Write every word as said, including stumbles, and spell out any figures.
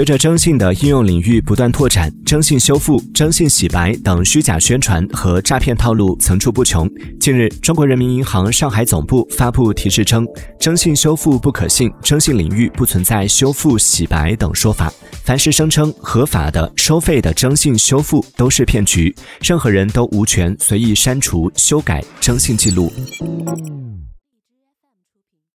随着征信的应用领域不断拓展，征信修复、征信洗白等虚假宣传和诈骗套路层出不穷。近日，中国人民银行上海总部发布提示称，征信修复不可信，征信领域不存在修复、洗白等说法。凡是声称合法的、收费的征信修复都是骗局，任何人都无权随意删除、修改征信记录。